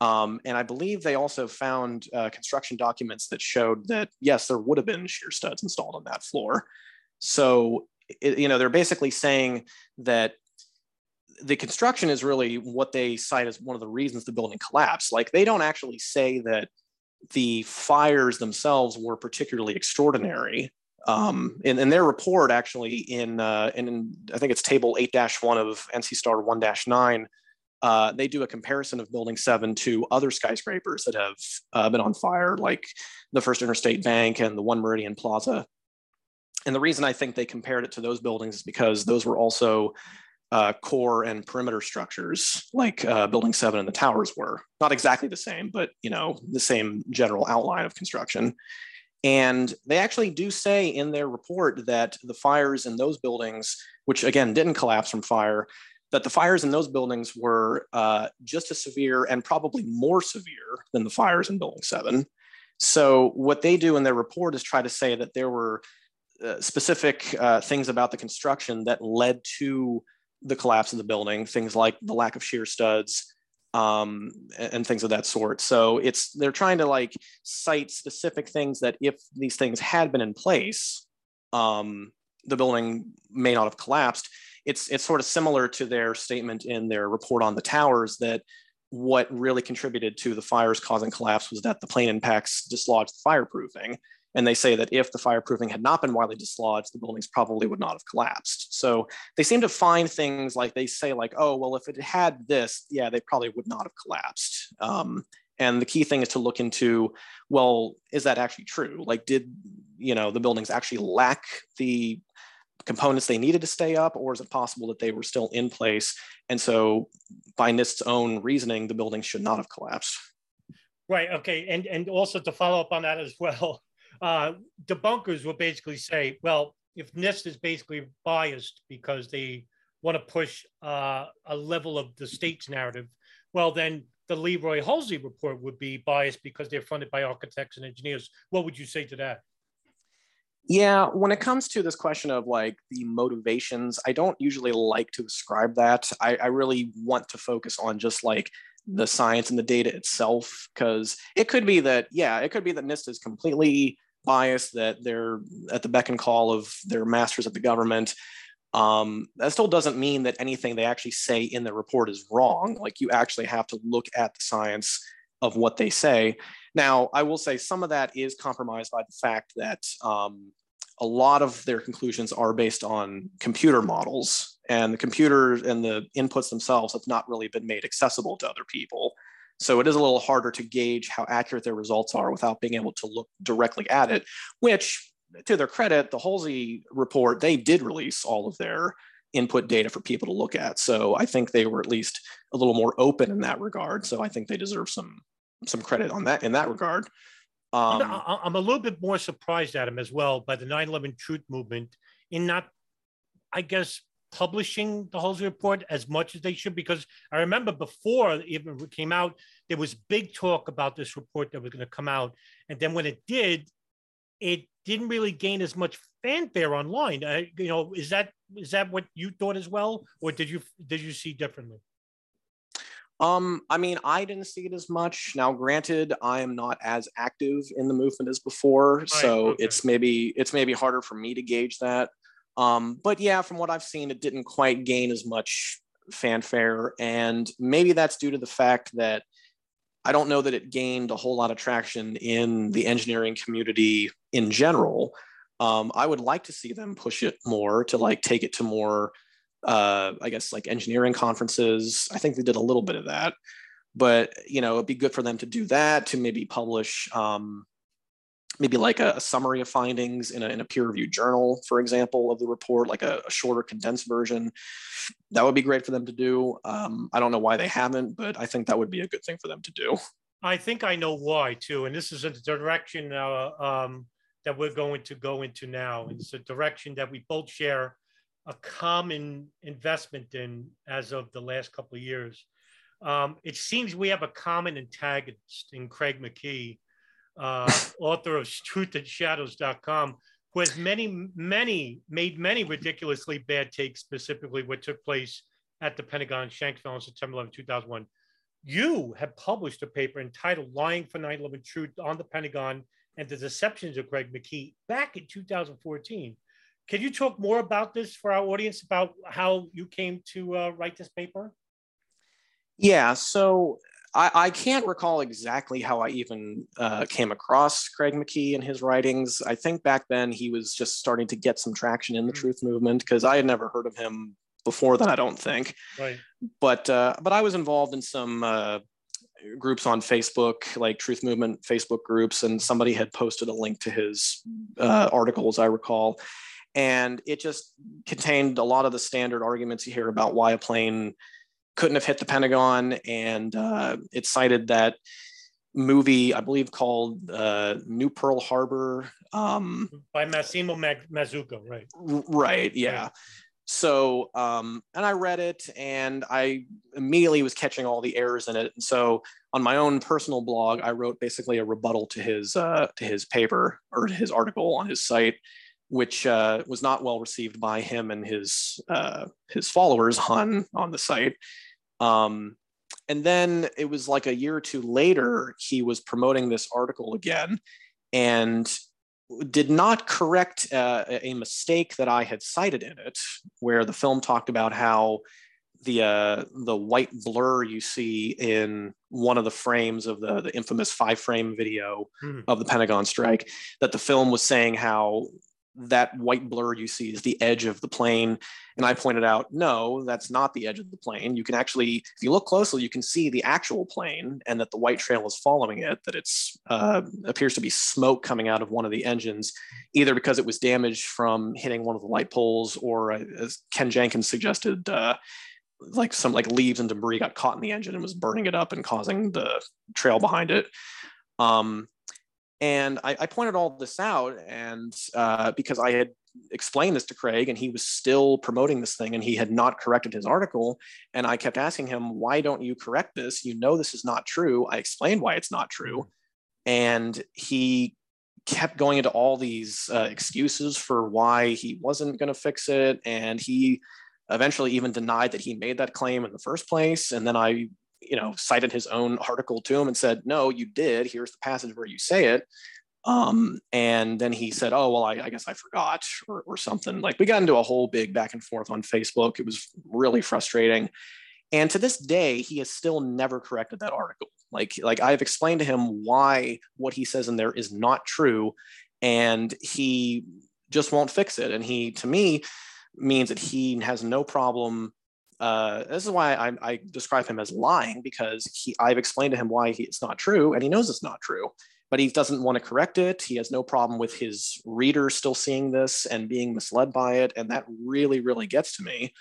Um, and I believe they also found uh, construction documents that showed that, yes, there would have been shear studs installed on that floor. So, it, you know, they're basically saying that the construction is really what they cite as one of the reasons the building collapsed. Like, they don't actually say that the fires themselves were particularly extraordinary. Um, in, in their report, actually, in, uh, in I think it's table eight dash one of N C STAR one dash nine, Uh, they do a comparison of Building seven to other skyscrapers that have uh, been on fire, like the First Interstate Bank and the One Meridian Plaza. And the reason I think they compared it to those buildings is because those were also uh, core and perimeter structures, like uh, Building seven and the towers were. Not exactly the same, but, you know, the same general outline of construction. And they actually do say in their report that the fires in those buildings, which again didn't collapse from fire, that the fires in those buildings were uh, just as severe and probably more severe than the fires in Building seven. So what they do in their report is try to say that there were uh, specific uh, things about the construction that led to the collapse of the building, things like the lack of shear studs um, and, and things of that sort. So it's they're trying to like cite specific things that if these things had been in place, um, the building may not have collapsed. It's, it's sort of similar to their statement in their report on the towers that what really contributed to the fires causing collapse was that the plane impacts dislodged the fireproofing. And they say that if the fireproofing had not been widely dislodged, the buildings probably would not have collapsed. So they seem to find things like they say like, oh, well, if it had this, yeah, they probably would not have collapsed. Um, And the key thing is to look into, well, is that actually true? Like, did, you know, the buildings actually lack the components they needed to stay up, or is it possible that they were still in place? And so by NIST's own reasoning, the building should not have collapsed. Right, okay, and, and also to follow up on that as well, uh, debunkers will basically say, well, if NIST is basically biased because they want to push uh, a level of the state's narrative, well, then the Leroy Hulsey report would be biased because they're funded by architects and engineers. What would you say to that? Yeah, when it comes to this question of like the motivations, I don't usually like to ascribe that. I, I really want to focus on just like the science and the data itself, because it could be that, yeah, it could be that NIST is completely biased, that they're at the beck and call of their masters at the government. Um, that still doesn't mean that anything they actually say in the report is wrong. Like, you actually have to look at the science of what they say. Now, I will say some of that is compromised by the fact that um, a lot of their conclusions are based on computer models, and the computers and the inputs themselves have not really been made accessible to other people. So it is a little harder to gauge how accurate their results are without being able to look directly at it, which, to their credit, the Hulsey report, they did release all of their input data for people to look at. So I think they were at least a little more open in that regard. So I think they deserve some some credit on that in that regard. Um, I'm a little bit more surprised, Adam, as well, by the nine eleven Truth Movement in not, I guess, publishing the Hulsey report as much as they should, because I remember before it even came out, there was big talk about this report that was going to come out. And then when it did, it didn't really gain as much fanfare online. Uh, you know, is that is that what you thought as well, or did you did you see differently? Um, I mean, I didn't see it as much. Now, granted, I am not as active in the movement as before, right, so okay. it's maybe it's maybe harder for me to gauge that. Um, but yeah, from what I've seen, it didn't quite gain as much fanfare, and maybe that's due to the fact that I don't know that it gained a whole lot of traction in the engineering community in general. Um, I would like to see them push it more to like take it to more, uh, I guess, like engineering conferences. I think they did a little bit of that, but, you know, it'd be good for them to do that, to maybe publish um, maybe like a, a summary of findings in a, in a peer-reviewed journal, for example, of the report, like a, a shorter condensed version. That would be great for them to do. Um, I don't know why they haven't, but I think that would be a good thing for them to do. I think I know why too. And this is a direction uh, um, that we're going to go into now. It's a direction that we both share a common investment in as of the last couple of years. Um, it seems we have a common antagonist in Craig McKee, uh, author of truth and shadows dot com, who has many, many, made many ridiculously bad takes, specifically what took place at the Pentagon, Shanksville, on September eleventh, two thousand one. You have published a paper entitled Lying for nine eleven Truth on the Pentagon and the Deceptions of Craig McKee back in two thousand fourteen. Can you talk more about this for our audience, about how you came to uh, write this paper? Yeah, so I, I can't recall exactly how I even uh, came across Craig McKee and his writings. I think back then he was just starting to get some traction in the mm-hmm. truth movement, because I had never heard of him before that, I don't think. Right. But uh, but I was involved in some uh, groups on Facebook, like Truth Movement Facebook groups, and somebody had posted a link to his uh, articles, I recall. And it just contained a lot of the standard arguments you hear about why a plane couldn't have hit the Pentagon, and uh, it cited that movie, I believe, called uh, New Pearl Harbor. Um, By Massimo Mazzucco, right? Right, yeah. Right. So, um, and I read it, and I immediately was catching all the errors in it. And so on my own personal blog, I wrote basically a rebuttal to his, uh, to his paper, or to his article on his site, which uh, was not well received by him and his, uh, his followers on, on the site. Um, and then it was like a year or two later, he was promoting this article again and did not correct uh, a mistake that I had cited in it, where the film talked about how the, uh, the white blur you see in one of the frames of the, the infamous five frame video mm-hmm. of the Pentagon strike, that the film was saying how that white blur you see is the edge of the plane. And I pointed out, no, that's not the edge of the plane. You can actually, if you look closely, you can see the actual plane and that the white trail is following it, that it's uh, appears to be smoke coming out of one of the engines, either because it was damaged from hitting one of the light poles or, uh, as Ken Jenkins suggested, uh, like some like leaves and debris got caught in the engine and was burning it up and causing the trail behind it. Um, And I, I pointed all this out, and uh, because I had explained this to Craig, and he was still promoting this thing, and he had not corrected his article. And I kept asking him, "Why don't you correct this? You know this is not true." I explained why it's not true, and he kept going into all these uh, excuses for why he wasn't going to fix it, and he eventually even denied that he made that claim in the first place. And then I, you know, cited his own article to him and said, no, you did. Here's the passage where you say it. Um, and then he said, oh, well, I, I guess I forgot or, or something. Like, we got into a whole big back and forth on Facebook. It was really frustrating. And to this day, he has still never corrected that article. Like, like I've explained to him why what he says in there is not true, and he just won't fix it. And he, to me, means that he has no problem. Uh, this is why I, I describe him as lying, because he, I've explained to him why he, it's not true, and he knows it's not true, but he doesn't want to correct it. He has no problem with his reader still seeing this and being misled by it, and that really, really gets to me.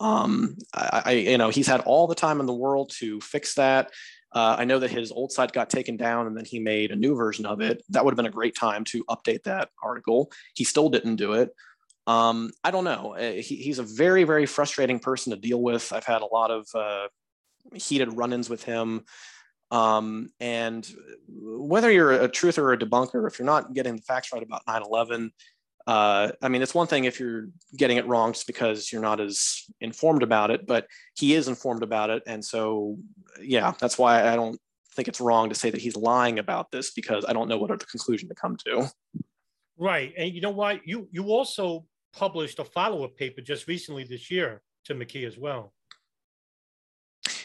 Um, I, I, you know, he's had all the time in the world to fix that. Uh, I know that his old site got taken down, and then he made a new version of it. That would have been a great time to update that article. He still didn't do it. Um, I don't know. He, he's a very, very frustrating person to deal with. I've had a lot of uh, heated run-ins with him. Um, and whether you're a truther or a debunker, if you're not getting the facts right about nine eleven, uh, I mean, it's one thing if you're getting it wrong just because you're not as informed about it, but he is informed about it. And so, yeah, that's why I don't think it's wrong to say that he's lying about this, because I don't know what other conclusion to come to. Right. And you know what? You, you also published a follow-up paper just recently this year to McKee as well.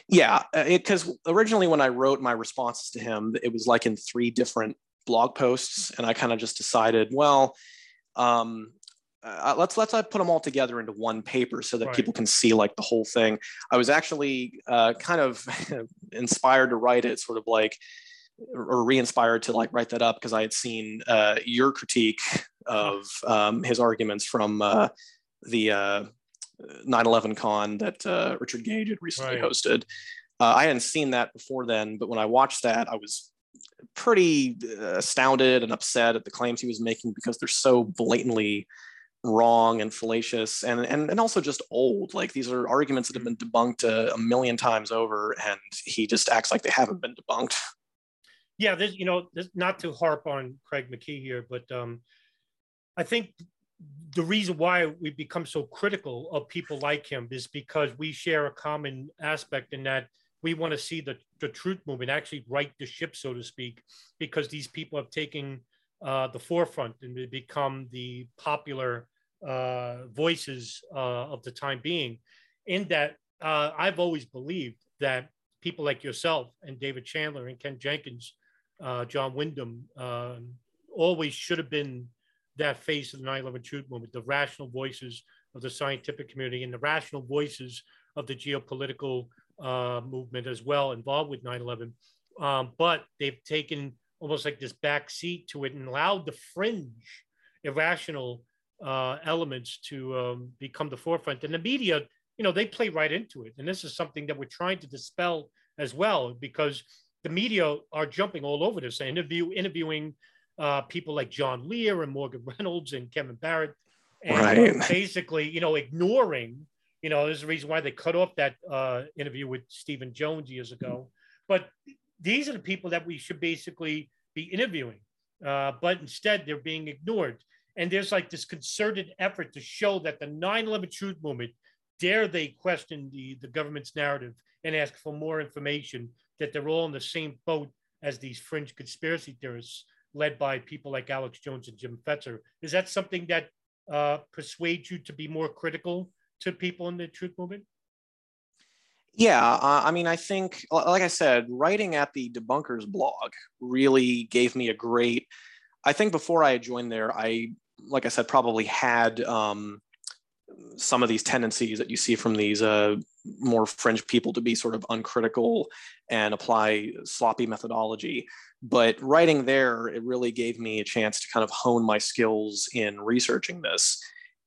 Yeah, because originally when I wrote my responses to him, it was like in three different blog posts, and I kind of just decided, well, um, uh, let's let's I put them all together into one paper so that right. people can see like the whole thing. I was actually uh, kind of inspired to write it, sort of like, or re-inspired to like write that up, because I had seen uh, your critique of um, his arguments from uh, the uh, nine eleven con that uh, Richard Gage had recently right. hosted. Uh, I hadn't seen that before then, but when I watched that, I was pretty astounded and upset at the claims he was making, because they're so blatantly wrong and fallacious, and, and and also just old. Like, these are arguments that have been debunked a, a million times over, and he just acts like they haven't been debunked. Yeah, there's, you know, there's, not to harp on Craig McKee here, but um, I think the reason why we become so critical of people like him is because we share a common aspect in that we want to see the, the truth movement actually right the ship, so to speak, because these people have taken uh, the forefront and they become the popular uh, voices uh, of the time being. In that, uh, I've always believed that people like yourself and David Chandler and Ken Jenkins, Uh, John Wyndham, uh, always should have been that face of the nine eleven Truth Movement, the rational voices of the scientific community and the rational voices of the geopolitical uh, movement as well involved with nine eleven. Um, but they've taken almost like this back seat to it and allowed the fringe, irrational uh, elements to um, become the forefront. And the media, you know, they play right into it. And this is something that we're trying to dispel as well, because the media are jumping all over this, interview, interviewing uh, people like John Lear and Morgan Reynolds and Kevin Barrett, and right. basically, you know, ignoring, you know, there's a reason why they cut off that uh, interview with Stephen Jones years ago. But these are the people that we should basically be interviewing, uh, but instead they're being ignored. And there's like this concerted effort to show that the nine eleven Truth Movement, dare they question the, the government's narrative and ask for more information, that they're all in the same boat as these fringe conspiracy theorists led by people like Alex Jones and Jim Fetzer. Is that something that uh, persuades you to be more critical to people in the truth movement? Yeah, uh, I mean, I think, like I said, writing at the Debunkers blog really gave me a great, I think before I joined there, I like I said, probably had um, some of these tendencies that you see from these uh, more fringe people to be sort of uncritical and apply sloppy methodology. But writing there, it really gave me a chance to kind of hone my skills in researching this.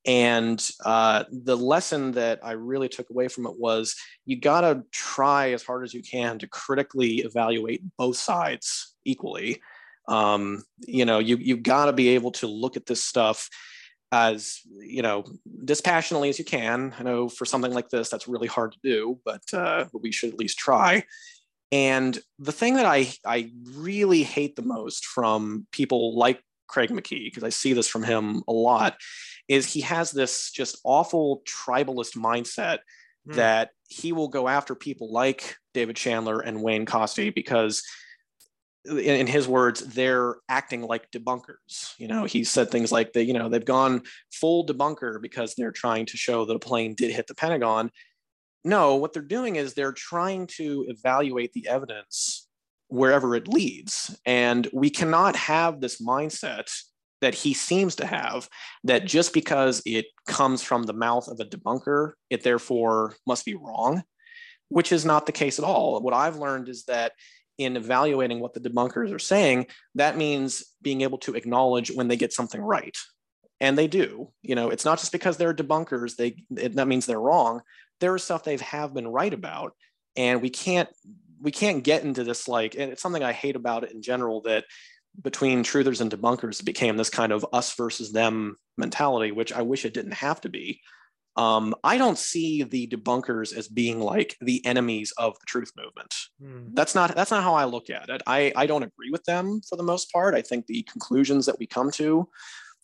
And uh, the lesson that I really took away from it was you got to try as hard as you can to critically evaluate both sides equally. Um, you know, you, you've got to be able to look at this stuff as, you know, dispassionately as you can. I know for something like this, that's really hard to do, but, uh, but we should at least try. And the thing that I, I really hate the most from people like Craig McKee, because I see this from him a lot, is he has this just awful tribalist mindset mm. that he will go after people like David Chandler and Wayne Costey because, in his words, they're acting like debunkers. You know, he said things like that, you know, they've gone full debunker because they're trying to show that a plane did hit the Pentagon. No, what they're doing is they're trying to evaluate the evidence wherever it leads. And we cannot have this mindset that he seems to have, that just because it comes from the mouth of a debunker, it therefore must be wrong, which is not the case at all. What I've learned is that in evaluating what the debunkers are saying, that means being able to acknowledge when they get something right. And they do. You know, it's not just because they're debunkers, they it, that means they're wrong. There is stuff they have been right about. And we can't, we can't get into this, like, and it's something I hate about it in general, that between truthers and debunkers it became this kind of us versus them mentality, which I wish it didn't have to be. Um, I don't see the debunkers as being like the enemies of the truth movement. Mm. That's not that's not how I look at it. I, I don't agree with them for the most part. I think the conclusions that we come to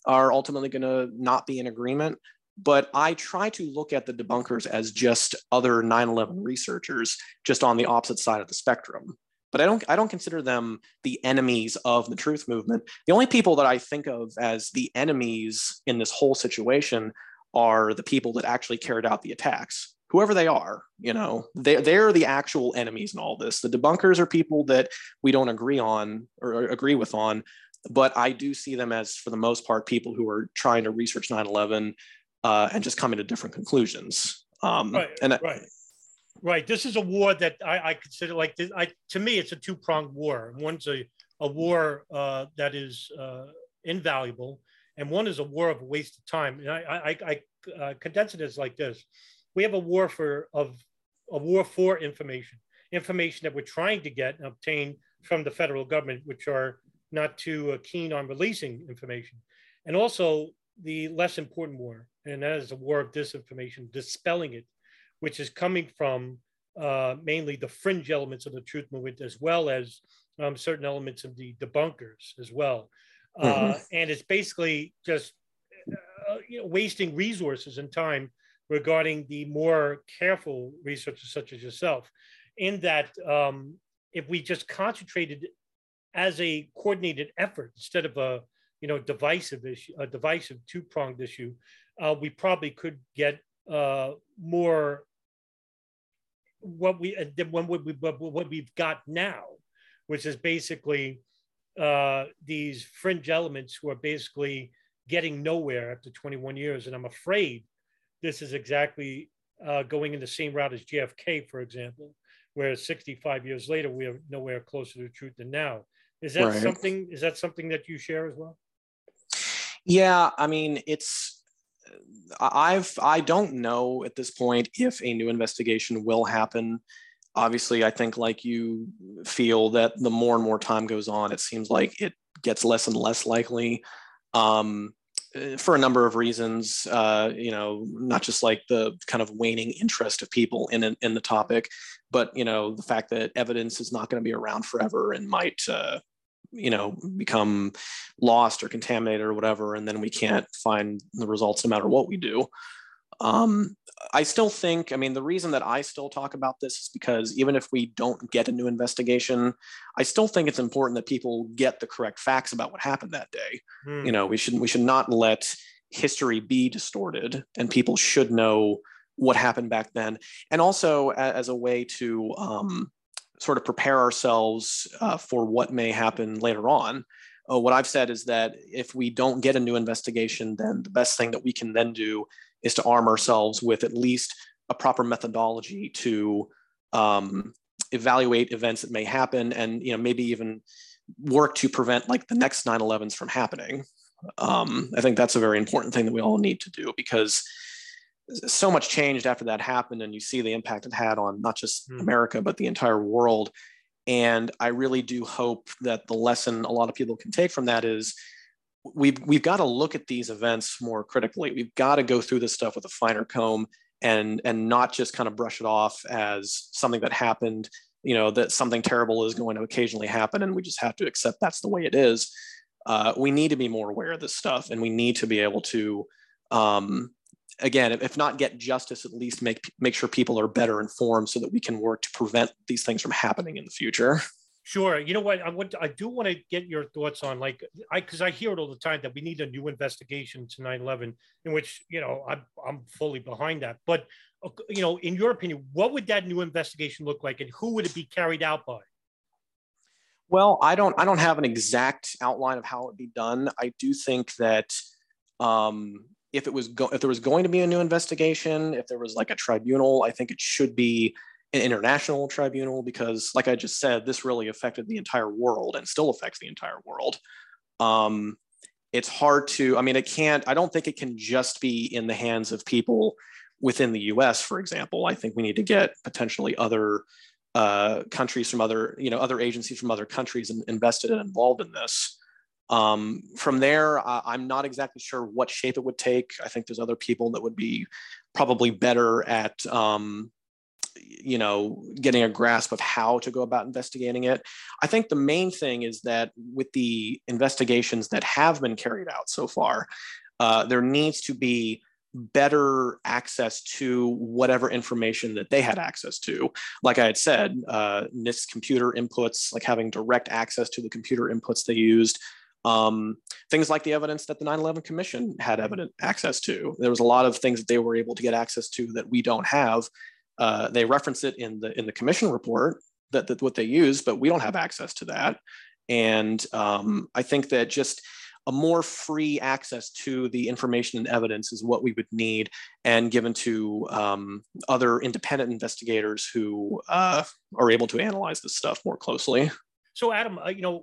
are ultimately going to not be in agreement. But I try to look at the debunkers as just other nine eleven researchers, just on the opposite side of the spectrum. But I don't I don't consider them the enemies of the truth movement. The only people that I think of as the enemies in this whole situation are the people that actually carried out the attacks, whoever they are. You know, they, they're the actual enemies in all this. The debunkers are people that we don't agree on or agree with on, but I do see them as, for the most part, people who are trying to research nine eleven uh, and just coming to different conclusions. Um, right, and right. Right. This is a war that I, I consider like this. I, to me, it's a two pronged war. One's a, a war uh, that is uh, invaluable, and one is a war of a waste of time. And I, I, I uh, condense it as like this: we have a war for of a war for information, information that we're trying to get and obtain from the federal government, which are not too uh, keen on releasing information, and also the less important war, and that is a war of disinformation, dispelling it, which is coming from uh, mainly the fringe elements of the truth movement, as well as um, certain elements of the debunkers as well. Mm-hmm. Uh, and it's basically just uh, you know, wasting resources and time regarding the more careful researchers such as yourself, in that um, if we just concentrated as a coordinated effort instead of a you know divisive issue, a divisive two-pronged issue, uh, we probably could get uh, more what we than what we what we've got now, which is basically uh, these fringe elements who are basically getting nowhere after twenty-one years. And I'm afraid this is exactly uh, going in the same route as J F K, for example, where sixty-five years later we are nowhere closer to the truth than now. Is that right. something? Is that something that you share as well? Yeah, I mean, it's. I've I don't know at this point if a new investigation will happen. Obviously, I think, like you, feel that the more and more time goes on, it seems like it gets less and less likely, um, for a number of reasons. Uh, you know, not just like the kind of waning interest of people in in the topic, but you know, the fact that evidence is not going to be around forever and might. Uh, you know, become lost or contaminated or whatever, and then we can't find the results no matter what we do. Um, I still think, I mean, the reason that I still talk about this is because even if we don't get a new investigation, I still think it's important that people get the correct facts about what happened that day. Hmm. You know, we shouldn't, we should not let history be distorted, and people should know what happened back then. And also as a way to, um, sort of prepare ourselves uh, for what may happen later on. oh, what I've said is that if we don't get a new investigation, then the best thing that we can then do is to arm ourselves with at least a proper methodology to um, evaluate events that may happen, and you know, maybe even work to prevent like the next nine elevens from happening. Um, I think that's a very important thing that we all need to do, because so much changed after that happened, and you see the impact it had on not just America, but the entire world. And I really do hope that the lesson a lot of people can take from that is we've, we've got to look at these events more critically. We've got to go through this stuff with a finer comb and, and not just kind of brush it off as something that happened, you know, that something terrible is going to occasionally happen, and we just have to accept that's the way it is. Uh, we need to be more aware of this stuff, and we need to be able to, um, again, if not get justice, at least make make sure people are better informed so that we can work to prevent these things from happening in the future. Sure. You know what? I want, I do want to get your thoughts on, like, I because I hear it all the time that we need a new investigation to nine eleven, in which, you know, I'm, I'm fully behind that. But, you know, in your opinion, what would that new investigation look like, and who would it be carried out by? Well, I don't I don't have an exact outline of how it would be done. I do think that um, if it was go if there was going to be a new investigation, if there was like a tribunal, I think it should be an international tribunal, because like I just said, this really affected the entire world and still affects the entire world. Um, it's hard to I mean, it can't I don't think it can just be in the hands of people within the U S, for example. I think we need to get potentially other Uh, countries from other, you know, other agencies from other countries and invested and involved in this. Um, from there, I, I'm not exactly sure what shape it would take. I think there's other people that would be probably better at, um, you know, getting a grasp of how to go about investigating it. I think the main thing is that with the investigations that have been carried out so far, uh, there needs to be better access to whatever information that they had access to. Like I had said, uh, NIST computer inputs, like having direct access to the computer inputs they used, um, things like the evidence that the nine eleven Commission had evident access to. There was a lot of things that they were able to get access to that we don't have. Uh, they reference it in the in the Commission report, that, that what they used, but we don't have access to that. And um, I think that just a more free access to the information and evidence is what we would need, and given to um, other independent investigators who uh, are able to analyze this stuff more closely. So, Adam, uh, you know,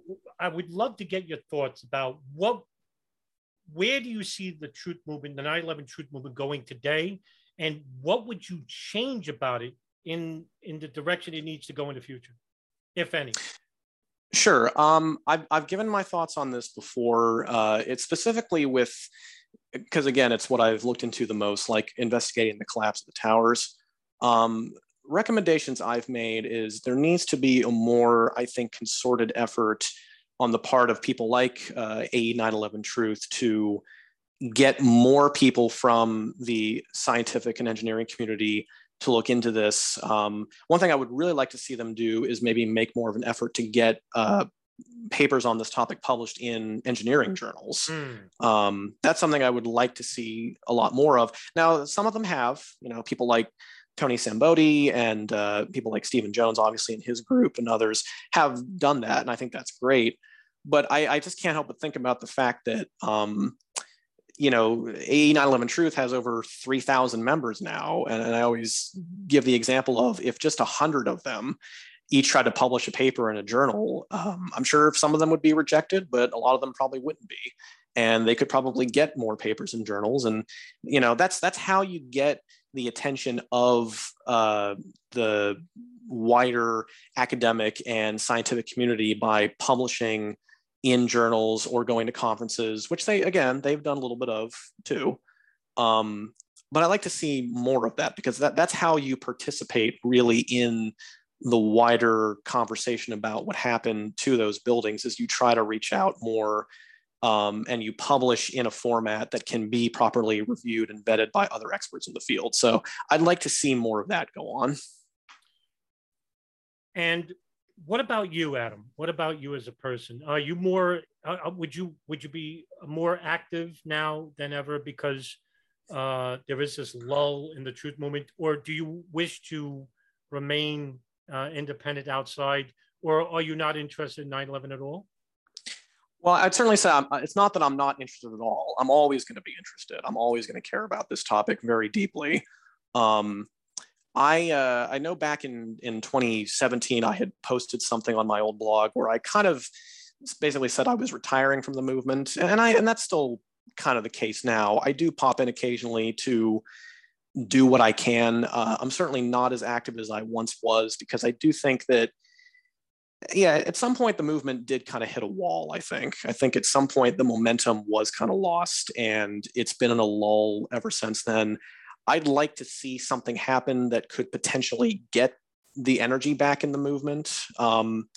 I would love to get your thoughts about what, where do you see the truth movement, the nine eleven truth movement, going today, and what would you change about it in in the direction it needs to go in the future, if any? Sure. Um, I've, I've given my thoughts on this before. Uh, it's specifically with, because again, it's what I've looked into the most, like investigating the collapse of the towers. Um, recommendations I've made is there needs to be a more, I think, concerted effort on the part of people like uh, A E nine eleven Truth to get more people from the scientific and engineering community to look into this. Um, one thing I would really like to see them do is maybe make more of an effort to get uh, papers on this topic published in engineering journals. Mm. Um, that's something I would like to see a lot more of. Now, some of them have, you know, people like Tony Sambodi and uh, people like Stephen Jones, obviously in his group, and others have done that, and I think that's great. But I, I just can't help but think about the fact that um, you know, A E nine eleven Truth has over three thousand members now. And, and I always give the example of, if just a hundred of them each tried to publish a paper in a journal, um, I'm sure some of them would be rejected, but a lot of them probably wouldn't be. And they could probably get more papers in journals. And, you know, that's, that's how you get the attention of uh, the wider academic and scientific community, by publishing in journals or going to conferences, which they, again, they've done a little bit of too. Um, but I like to see more of that, because that, that's how you participate really in the wider conversation about what happened to those buildings, is you try to reach out more um, and you publish in a format that can be properly reviewed and vetted by other experts in the field. So I'd like to see more of that go on. And what about you, Adam? What about you as a person? Are you more, uh, would you would you be more active now than ever because uh, there is this lull in the truth movement? Or do you wish to remain uh, independent outside? Or are you not interested in nine eleven at all? Well, I'd certainly say I'm, it's not that I'm not interested at all. I'm always going to be interested. I'm always going to care about this topic very deeply. Um, I uh, I know back in, in twenty seventeen, I had posted something on my old blog where I kind of basically said I was retiring from the movement. And, I, and that's still kind of the case now. I do pop in occasionally to do what I can. Uh, I'm certainly not as active as I once was, because I do think that, yeah, at some point the movement did kind of hit a wall, I think. I think at some point the momentum was kind of lost, and it's been in a lull ever since then. I'd like to see something happen that could potentially get the energy back in the movement. Um,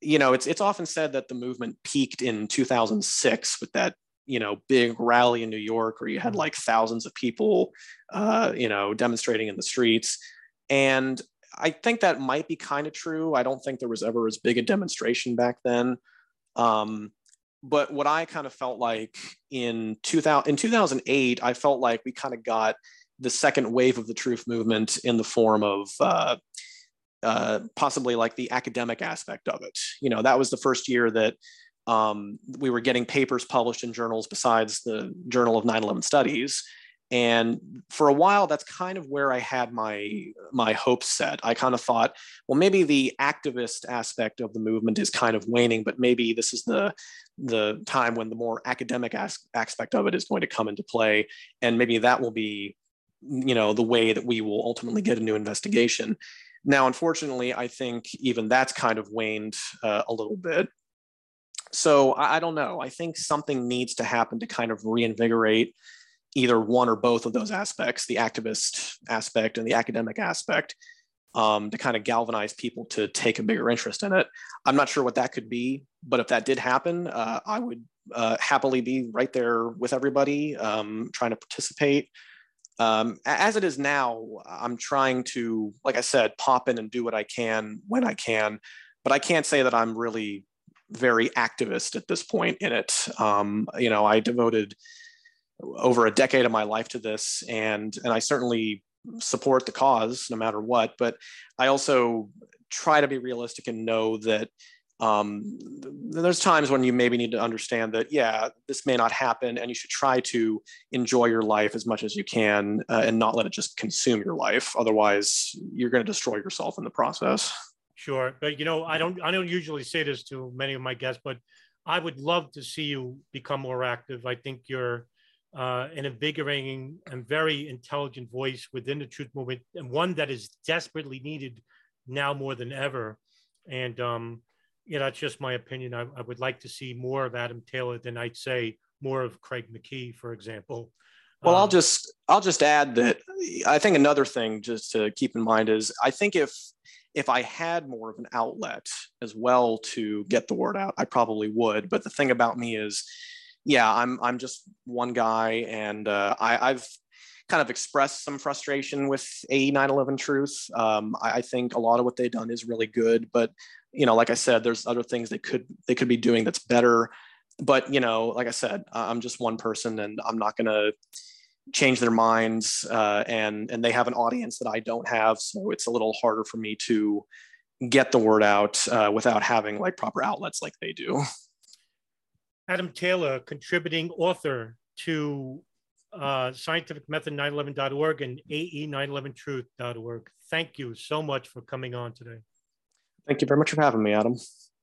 you know, it's it's often said that the movement peaked in two thousand six with that, you know, big rally in New York where you had like thousands of people, uh, you know, demonstrating in the streets. And I think that might be kind of true. I don't think there was ever as big a demonstration back then. Um, but what I kind of felt like in two thousand, in two thousand eight, I felt like we kind of got the second wave of the truth movement in the form of uh, uh, possibly like the academic aspect of it. You know, that was the first year that um, we were getting papers published in journals besides the Journal of nine eleven Studies. And for a while, that's kind of where I had my, my hopes set. I kind of thought, well, maybe the activist aspect of the movement is kind of waning, but maybe this is the, the time when the more academic as- aspect of it is going to come into play. And maybe that will be, you know, the way that we will ultimately get a new investigation. Now, unfortunately, I think even that's kind of waned uh, a little bit. So I, I don't know. I think something needs to happen to kind of reinvigorate either one or both of those aspects, the activist aspect and the academic aspect, um, to kind of galvanize people to take a bigger interest in it. I'm not sure what that could be, but if that did happen, uh, I would uh, happily be right there with everybody um, trying to participate. Um, as it is now, I'm trying to, like I said, pop in and do what I can when I can, but I can't say that I'm really very activist at this point in it. Um, you know, I devoted over a decade of my life to this, and and I certainly support the cause no matter what, but I also try to be realistic and know that um, there's times when you maybe need to understand that, yeah, this may not happen, and you should try to enjoy your life as much as you can uh, and not let it just consume your life. Otherwise, you're going to destroy yourself in the process. Sure. But, you know, I don't, I don't usually say this to many of my guests, but I would love to see you become more active. I think you're Uh, an invigorating and very intelligent voice within the truth movement, and one that is desperately needed now more than ever. And, um, you know, that's just my opinion. I, I would like to see more of Adam Taylor than I'd say more of Craig McKee, for example. Well, um, I'll just, I'll just add that I think another thing just to keep in mind is I think if, if I had more of an outlet as well to get the word out, I probably would. But the thing about me is, yeah, I'm I'm just one guy, and uh, I, I've kind of expressed some frustration with A E nine eleven Truth. Um, I, I think a lot of what they've done is really good, but you know, like I said, there's other things they could they could be doing that's better. But you know, like I said, I'm just one person, and I'm not gonna change their minds. Uh, and and they have an audience that I don't have, so it's a little harder for me to get the word out uh, without having like proper outlets like they do. Adam Taylor, contributing author to uh, scientific method nine eleven dot org and A E nine eleven truth dot org. Thank you so much for coming on today. Thank you very much for having me, Adam.